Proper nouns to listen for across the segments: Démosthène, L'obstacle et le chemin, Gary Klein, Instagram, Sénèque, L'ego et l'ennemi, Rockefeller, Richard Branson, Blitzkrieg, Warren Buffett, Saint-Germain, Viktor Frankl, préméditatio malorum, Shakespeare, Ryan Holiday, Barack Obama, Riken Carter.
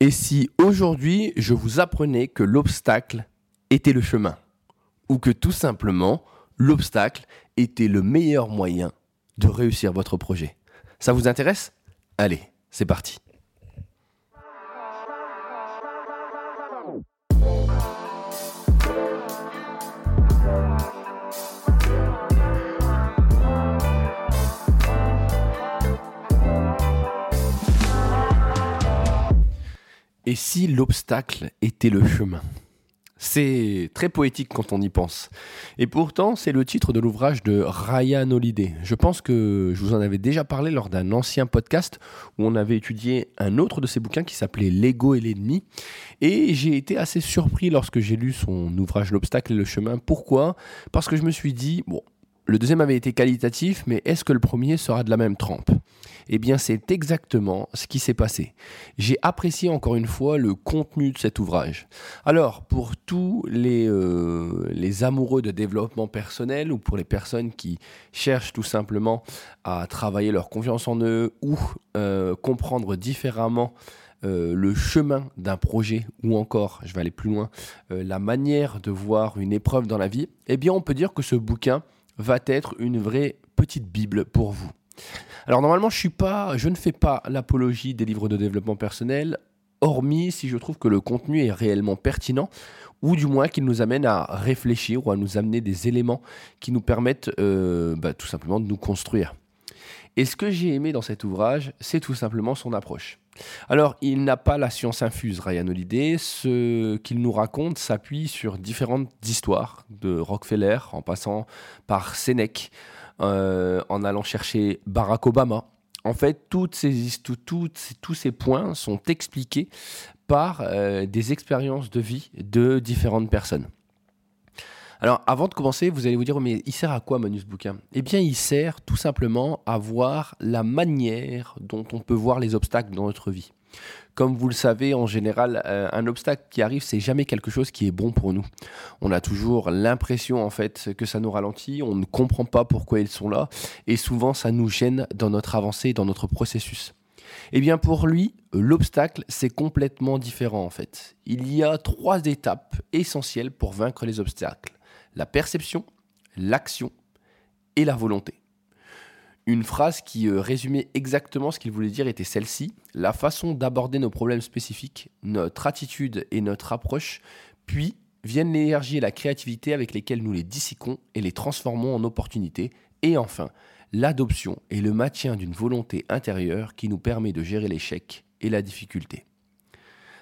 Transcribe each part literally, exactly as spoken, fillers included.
Et si aujourd'hui, je vous apprenais que l'obstacle était le chemin, ou que tout simplement, l'obstacle était le meilleur moyen de réussir votre projet. Ça vous intéresse ? Allez, c'est parti. Et si l'obstacle était le chemin ? C'est très poétique quand on y pense. Et pourtant, c'est le titre de l'ouvrage de Ryan Holiday. Je pense que je vous en avais déjà parlé lors d'un ancien podcast où on avait étudié un autre de ses bouquins qui s'appelait « L'ego et l'ennemi ». Et j'ai été assez surpris lorsque j'ai lu son ouvrage « L'obstacle et le chemin ». Pourquoi ? Parce que je me suis dit, bon, le deuxième avait été qualitatif, mais est-ce que le premier sera de la même trempe ? Eh bien, c'est exactement ce qui s'est passé. J'ai apprécié encore une fois le contenu de cet ouvrage. Alors, pour tous les, euh, les amoureux de développement personnel ou pour les personnes qui cherchent tout simplement à travailler leur confiance en eux ou euh, comprendre différemment Euh, le chemin d'un projet ou encore, je vais aller plus loin, euh, la manière de voir une épreuve dans la vie, eh bien on peut dire que ce bouquin va être une vraie petite Bible pour vous. Alors normalement, je suis pas, je ne fais pas l'apologie des livres de développement personnel, hormis si je trouve que le contenu est réellement pertinent ou du moins qu'il nous amène à réfléchir ou à nous amener des éléments qui nous permettent euh, bah, tout simplement de nous construire. Et ce que j'ai aimé dans cet ouvrage, c'est tout simplement son approche. Alors, il n'a pas la science infuse, Ryan Holiday. Ce qu'il nous raconte s'appuie sur différentes histoires, de Rockefeller, en passant par Sénèque, euh, en allant chercher Barack Obama. En fait, toutes ces, tout, tout, tous ces points sont expliqués par euh, des expériences de vie de différentes personnes. Alors, avant de commencer, vous allez vous dire, mais il sert à quoi, Manu, ce bouquin ? Eh bien, il sert tout simplement à voir la manière dont on peut voir les obstacles dans notre vie. Comme vous le savez, en général, euh, un obstacle qui arrive, c'est jamais quelque chose qui est bon pour nous. On a toujours l'impression, en fait, que ça nous ralentit, on ne comprend pas pourquoi ils sont là, et souvent, ça nous gêne dans notre avancée, dans notre processus. Eh bien, pour lui, l'obstacle, c'est complètement différent, en fait. Il y a trois étapes essentielles pour vaincre les obstacles. La perception, l'action et la volonté. Une phrase qui résumait exactement ce qu'il voulait dire était celle-ci. La façon d'aborder nos problèmes spécifiques, notre attitude et notre approche, puis viennent l'énergie et la créativité avec lesquelles nous les disséquons et les transformons en opportunités. Et enfin, l'adoption et le maintien d'une volonté intérieure qui nous permet de gérer l'échec et la difficulté.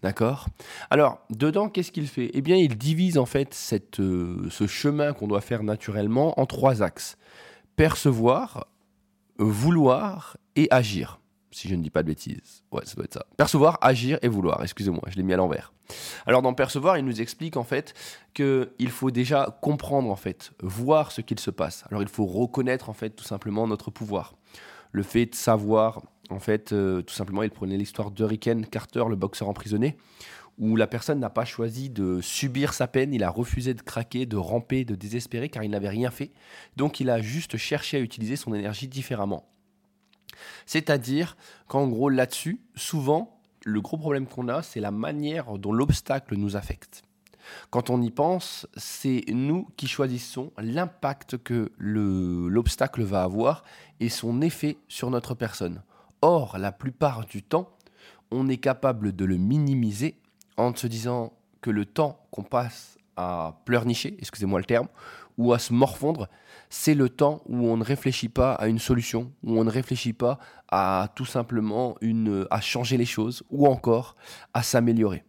D'accord ? Alors, dedans, qu'est-ce qu'il fait ? Eh bien, il divise en fait cette, euh, ce chemin qu'on doit faire naturellement en trois axes. Percevoir, vouloir et agir. Si je ne dis pas de bêtises. Ouais, ça doit être ça. Percevoir, agir et vouloir. Excusez-moi, je l'ai mis à l'envers. Alors, dans Percevoir, il nous explique en fait qu'il faut déjà comprendre, en fait, voir ce qu'il se passe. Alors, il faut reconnaître en fait tout simplement notre pouvoir. Le fait de savoir... En fait, euh, tout simplement, il prenait l'histoire de Riken Carter, le boxeur emprisonné, où la personne n'a pas choisi de subir sa peine, il a refusé de craquer, de ramper, de désespérer, car il n'avait rien fait. Donc, il a juste cherché à utiliser son énergie différemment. C'est-à-dire qu'en gros, là-dessus, souvent, le gros problème qu'on a, c'est la manière dont l'obstacle nous affecte. Quand on y pense, c'est nous qui choisissons l'impact que le, l'obstacle va avoir et son effet sur notre personne. Or, la plupart du temps, on est capable de le minimiser en se disant que le temps qu'on passe à pleurnicher, excusez-moi le terme, ou à se morfondre, c'est le temps où on ne réfléchit pas à une solution, où on ne réfléchit pas à tout simplement une, à changer les choses ou encore à s'améliorer.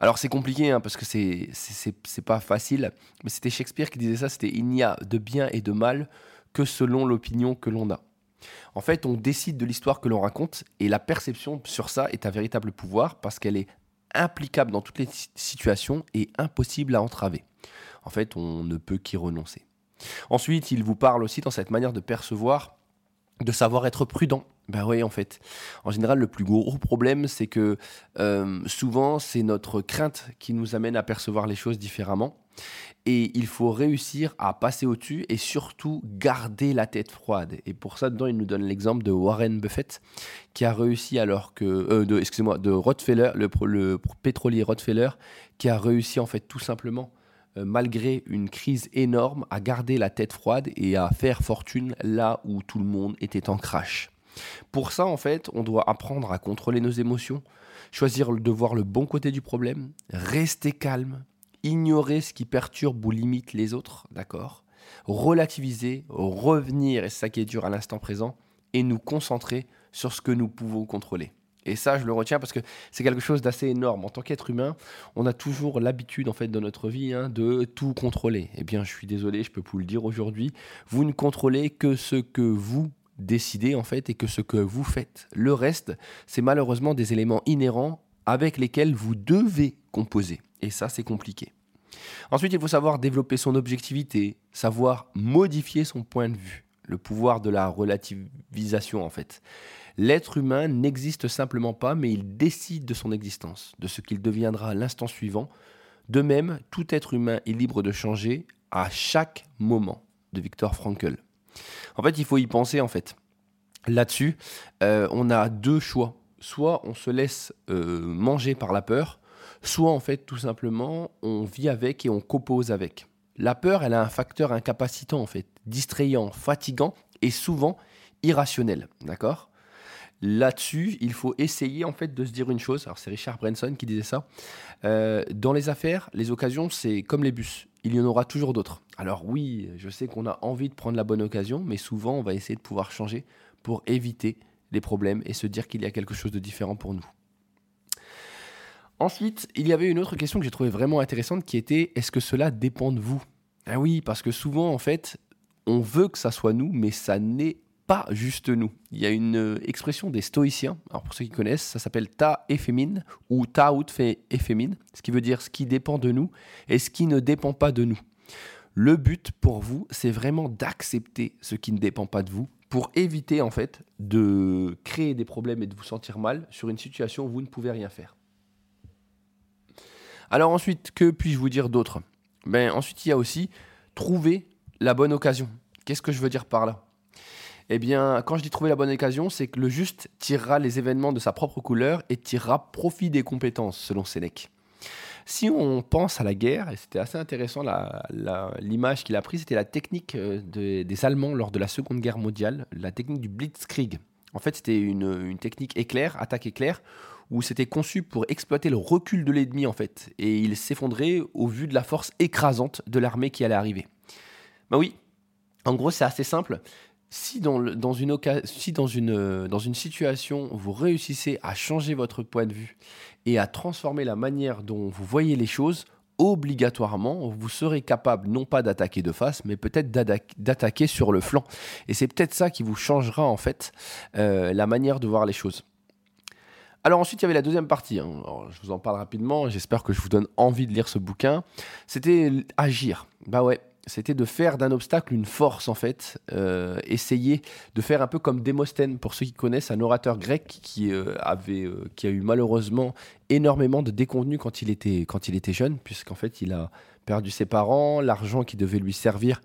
Alors c'est compliqué hein, parce que c'est, c'est, c'est, c'est pas facile, mais c'était Shakespeare qui disait ça, c'était « il n'y a de bien et de mal que selon l'opinion que l'on a ». En fait, on décide de l'histoire que l'on raconte et la perception sur ça est un véritable pouvoir parce qu'elle est implicable dans toutes les situations et impossible à entraver. En fait, on ne peut qu'y renoncer. Ensuite, il vous parle aussi dans cette manière de percevoir, de savoir être prudent. Ben oui, en fait. En général, le plus gros problème, c'est que euh, souvent, c'est notre crainte qui nous amène à percevoir les choses différemment. Et il faut réussir à passer au-dessus et surtout garder la tête froide. Et pour ça, dedans, il nous donne l'exemple de Warren Buffett qui a réussi alors que... Euh, de, excusez-moi, de Rockefeller, le, le pétrolier Rockefeller, qui a réussi en fait tout simplement, euh, malgré une crise énorme, à garder la tête froide et à faire fortune là où tout le monde était en crash. Pour ça, en fait, on doit apprendre à contrôler nos émotions, choisir de voir le bon côté du problème, rester calme, ignorer ce qui perturbe ou limite les autres, d'accord ? Relativiser, revenir, et c'est ça qui est dur, à l'instant présent, et nous concentrer sur ce que nous pouvons contrôler. Et ça, je le retiens parce que c'est quelque chose d'assez énorme. En tant qu'être humain, on a toujours l'habitude, en fait, dans notre vie, hein, de tout contrôler. Eh bien, je suis désolé, je peux vous le dire aujourd'hui, vous ne contrôlez que ce que vous décidez, en fait, et que ce que vous faites. Le reste, c'est malheureusement des éléments inhérents avec lesquels vous devez composer. Et ça, c'est compliqué. Ensuite, il faut savoir développer son objectivité, savoir modifier son point de vue, le pouvoir de la relativisation en fait. L'être humain n'existe simplement pas, mais il décide de son existence, de ce qu'il deviendra à l'instant suivant. De même, tout être humain est libre de changer à chaque moment, de Viktor Frankl. En fait, il faut y penser en fait. Là-dessus, euh, on a deux choix. Soit on se laisse euh, manger par la peur, soit en fait tout simplement on vit avec et on compose avec. La peur, elle a un facteur incapacitant en fait, distrayant, fatigant et souvent irrationnel, d'accord ? Là-dessus, il faut essayer en fait de se dire une chose, alors c'est Richard Branson qui disait ça, euh, dans les affaires, les occasions c'est comme les bus, il y en aura toujours d'autres. Alors oui, je sais qu'on a envie de prendre la bonne occasion, mais souvent on va essayer de pouvoir changer pour éviter les problèmes et se dire qu'il y a quelque chose de différent pour nous. Ensuite, il y avait une autre question que j'ai trouvée vraiment intéressante qui était « Est-ce que cela dépend de vous ?» Ah oui, parce que souvent, en fait, on veut que ça soit nous, mais ça n'est pas juste nous. Il y a une expression des stoïciens, alors pour ceux qui connaissent, ça s'appelle « ta effémine » ou « ta out effémine », ce qui veut dire ce qui dépend de nous et ce qui ne dépend pas de nous. Le but pour vous, c'est vraiment d'accepter ce qui ne dépend pas de vous pour éviter, en fait, de créer des problèmes et de vous sentir mal sur une situation où vous ne pouvez rien faire. Alors ensuite, que puis-je vous dire d'autre ? Ben ensuite, il y a aussi trouver la bonne occasion. Qu'est-ce que je veux dire par là ? Eh bien, quand je dis trouver la bonne occasion, c'est que le juste tirera les événements de sa propre couleur et tirera profit des compétences, selon Sénèque. Si on pense à la guerre, et c'était assez intéressant la, la, l'image qu'il a prise, c'était la technique de, des Allemands lors de la Seconde Guerre mondiale, la technique du Blitzkrieg. En fait, c'était une, une technique éclair, attaque éclair, où c'était conçu pour exploiter le recul de l'ennemi, en fait. Et il s'effondrait au vu de la force écrasante de l'armée qui allait arriver. Ben oui, en gros, c'est assez simple. Si dans, le, dans, une, si dans, une, dans une situation, vous réussissez à changer votre point de vue et à transformer la manière dont vous voyez les choses, obligatoirement, vous serez capable non pas d'attaquer de face, mais peut-être d'attaquer sur le flanc. Et c'est peut-être ça qui vous changera en fait euh, la manière de voir les choses. Alors ensuite, il y avait la deuxième partie. Hein. Alors, je vous en parle rapidement. J'espère que je vous donne envie de lire ce bouquin. C'était agir. Bah ouais, c'était de faire d'un obstacle une force en fait. Euh, essayer de faire un peu comme Démosthène, pour ceux qui connaissent, un orateur grec qui euh, avait, euh, qui a eu malheureusement énormément de déconvenues quand il était quand il était jeune, puisqu'en fait, il a perdu ses parents, l'argent qui devait lui servir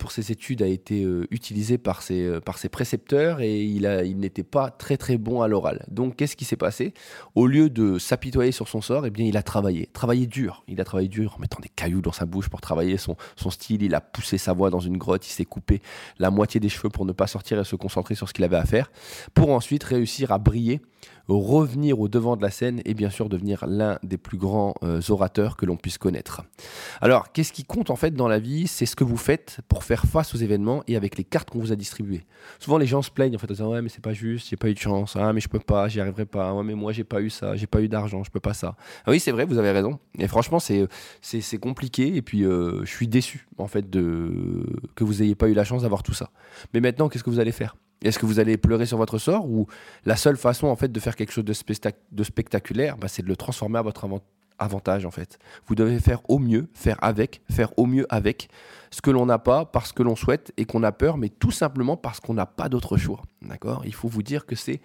pour ses études a été utilisé par ses, par ses précepteurs et il, a, il n'était pas très très bon à l'oral. Donc qu'est-ce qui s'est passé ? Au lieu de s'apitoyer sur son sort, eh bien, il a travaillé, travaillé dur. Il a travaillé dur en mettant des cailloux dans sa bouche pour travailler son, son style, il a poussé sa voix dans une grotte, il s'est coupé la moitié des cheveux pour ne pas sortir et se concentrer sur ce qu'il avait à faire, pour ensuite réussir à briller, revenir au devant de la scène et bien sûr devenir l'un des plus grands euh, orateurs que l'on puisse connaître. Alors, qu'est-ce qui compte en fait dans la vie ? C'est ce que vous faites pour faire face aux événements et avec les cartes qu'on vous a distribuées. Souvent, les gens se plaignent en fait en disant « Ouais, mais c'est pas juste, j'ai pas eu de chance, ah, mais je peux pas, j'y arriverai pas, ouais, mais moi, j'ai pas eu ça, j'ai pas eu d'argent, je peux pas ça. » Ah oui, c'est vrai, vous avez raison. Et franchement, c'est, c'est, c'est compliqué et puis euh, je suis déçu en fait de... que vous n'ayez pas eu la chance d'avoir tout ça. Mais maintenant, qu'est-ce que vous allez faire ? Est-ce que vous allez pleurer sur votre sort ou la seule façon en fait de faire quelque chose de, spectac- de spectaculaire, bah, c'est de le transformer à votre avant- avantage en fait. Vous devez faire au mieux, faire avec, faire au mieux avec ce que l'on n'a pas parce que l'on souhaite et qu'on a peur, mais tout simplement parce qu'on n'a pas d'autre choix. D'accord ? Il faut vous dire que c'est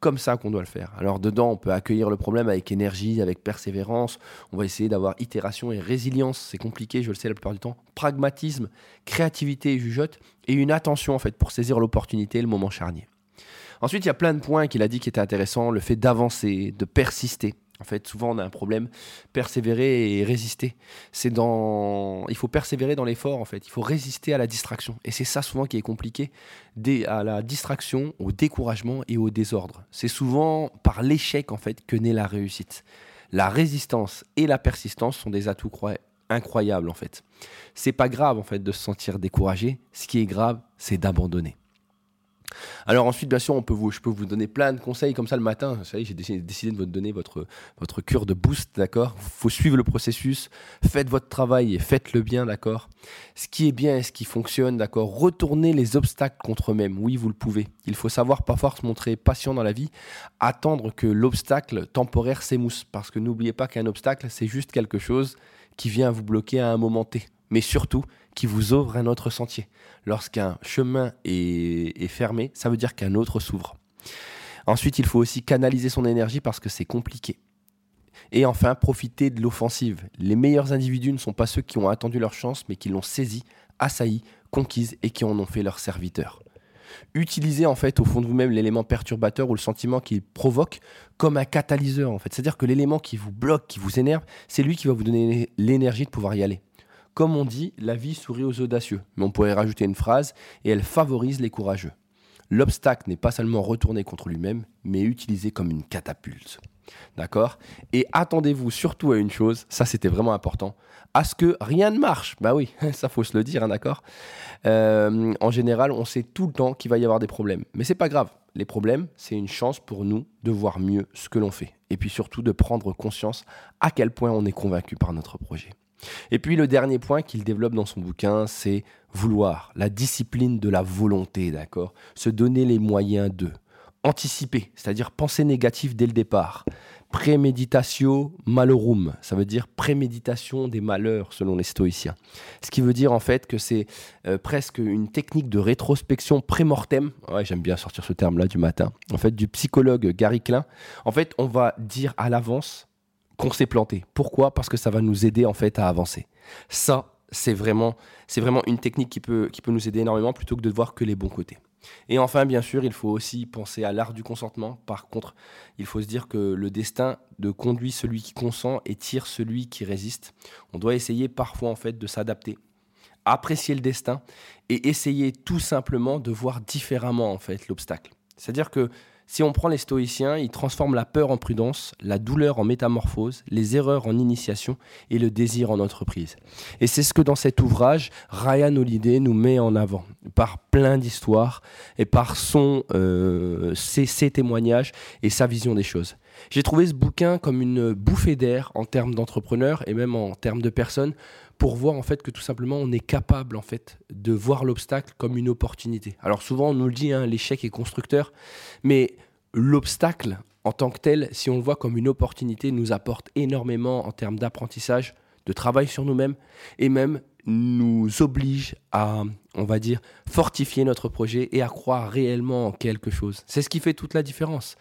comme ça qu'on doit le faire. Alors dedans, on peut accueillir le problème avec énergie, avec persévérance. On va essayer d'avoir itération et résilience. C'est compliqué, je le sais la plupart du temps. Pragmatisme, créativité et jugeote. Et une attention en fait pour saisir l'opportunité, le moment charnier. Ensuite, il y a plein de points qu'il a dit qui étaient intéressants. Le fait d'avancer, de persister. En fait, souvent, on a un problème. Persévérer et résister. C'est dans... Il faut persévérer dans l'effort, en fait. Il faut résister à la distraction. Et c'est ça, souvent, qui est compliqué. Dé... À la distraction, au découragement et au désordre. C'est souvent par l'échec, en fait, que naît la réussite. La résistance et la persistance sont des atouts croy... incroyables, en fait. C'est pas grave, en fait, de se sentir découragé. Ce qui est grave, c'est d'abandonner. Alors ensuite, bien sûr, on peut vous, je peux vous donner plein de conseils comme ça le matin. Vous savez, j'ai décidé de vous donner votre, votre cure de boost, d'accord ? Il faut suivre le processus, faites votre travail et faites-le bien, d'accord ? Ce qui est bien et ce qui fonctionne, d'accord ? Retournez les obstacles contre eux-mêmes, oui, vous le pouvez. Il faut savoir parfois se montrer patient dans la vie, attendre que l'obstacle temporaire s'émousse. Parce que n'oubliez pas qu'un obstacle, c'est juste quelque chose qui vient vous bloquer à un moment T. Mais surtout, qui vous ouvre un autre sentier. Lorsqu'un chemin est, est fermé, ça veut dire qu'un autre s'ouvre. Ensuite, il faut aussi canaliser son énergie parce que c'est compliqué. Et enfin, profiter de l'offensive. Les meilleurs individus ne sont pas ceux qui ont attendu leur chance, mais qui l'ont saisie, assaillie, conquise et qui en ont fait leur serviteur. Utilisez en fait au fond de vous-même l'élément perturbateur ou le sentiment qu'il provoque comme un catalyseur en fait. C'est-à-dire que l'élément qui vous bloque, qui vous énerve, c'est lui qui va vous donner l'énergie de pouvoir y aller. Comme on dit, la vie sourit aux audacieux, mais on pourrait rajouter une phrase, et elle favorise les courageux. L'obstacle n'est pas seulement retourné contre lui-même, mais utilisé comme une catapulte. D'accord ? Et attendez-vous surtout à une chose, ça c'était vraiment important, à ce que rien ne marche. Bah oui, ça faut se le dire, hein, d'accord ? euh, En général, on sait tout le temps qu'il va y avoir des problèmes, mais c'est pas grave. Les problèmes, c'est une chance pour nous de voir mieux ce que l'on fait, et puis surtout de prendre conscience à quel point on est convaincu par notre projet. Et puis le dernier point qu'il développe dans son bouquin, c'est vouloir, la discipline de la volonté, d'accord ? Se donner les moyens de anticiper, c'est-à-dire penser négatif dès le départ. Préméditatio malorum, ça veut dire préméditation des malheurs selon les stoïciens. Ce qui veut dire en fait que c'est euh, presque une technique de rétrospection pré-mortem, ouais, j'aime bien sortir ce terme-là du matin, en fait du psychologue Gary Klein. En fait, on va dire à l'avance qu'on s'est planté. Pourquoi ? Parce que ça va nous aider en fait à avancer. Ça, c'est vraiment, c'est vraiment une technique qui peut, qui peut nous aider énormément plutôt que de voir que les bons côtés. Et enfin, bien sûr, il faut aussi penser à l'art du consentement. Par contre, il faut se dire que le destin de conduit celui qui consent et tire celui qui résiste. On doit essayer parfois en fait de s'adapter, apprécier le destin et essayer tout simplement de voir différemment en fait l'obstacle. C'est-à-dire que si on prend les stoïciens, ils transforment la peur en prudence, la douleur en métamorphose, les erreurs en initiation et le désir en entreprise. Et c'est ce que dans cet ouvrage, Ryan Holiday nous met en avant, par plein d'histoires et par son, euh, ses, ses témoignages et sa vision des choses. J'ai trouvé ce bouquin comme une bouffée d'air en termes d'entrepreneurs et même en termes de personnes pour voir en fait que tout simplement on est capable en fait de voir l'obstacle comme une opportunité. Alors souvent on nous le dit, hein, l'échec est constructeur, mais l'obstacle en tant que tel, si on le voit comme une opportunité, nous apporte énormément en termes d'apprentissage, de travail sur nous-mêmes et même nous oblige à, on va dire, fortifier notre projet et à croire réellement en quelque chose. C'est ce qui fait toute la différence.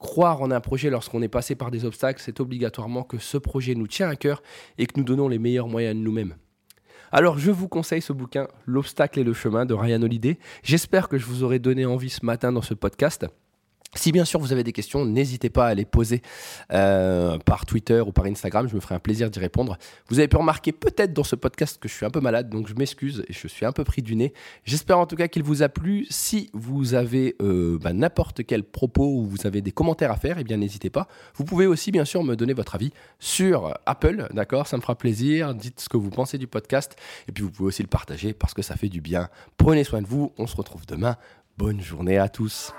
Croire en un projet lorsqu'on est passé par des obstacles, c'est obligatoirement que ce projet nous tient à cœur et que nous donnons les meilleurs moyens de nous-mêmes. Alors je vous conseille ce bouquin « L'obstacle et le chemin » de Ryan Holiday. J'espère que je vous aurai donné envie ce matin dans ce podcast. Si bien sûr vous avez des questions, n'hésitez pas à les poser euh, par Twitter ou par Instagram, je me ferai un plaisir d'y répondre. Vous avez pu remarquer peut-être dans ce podcast que je suis un peu malade, donc je m'excuse et je suis un peu pris du nez. J'espère en tout cas qu'il vous a plu. Si vous avez euh, bah, n'importe quel propos ou vous avez des commentaires à faire, eh bien n'hésitez pas. Vous pouvez aussi bien sûr me donner votre avis sur Apple, d'accord ? Ça me fera plaisir, dites ce que vous pensez du podcast et puis vous pouvez aussi le partager parce que ça fait du bien. Prenez soin de vous, on se retrouve demain. Bonne journée à tous.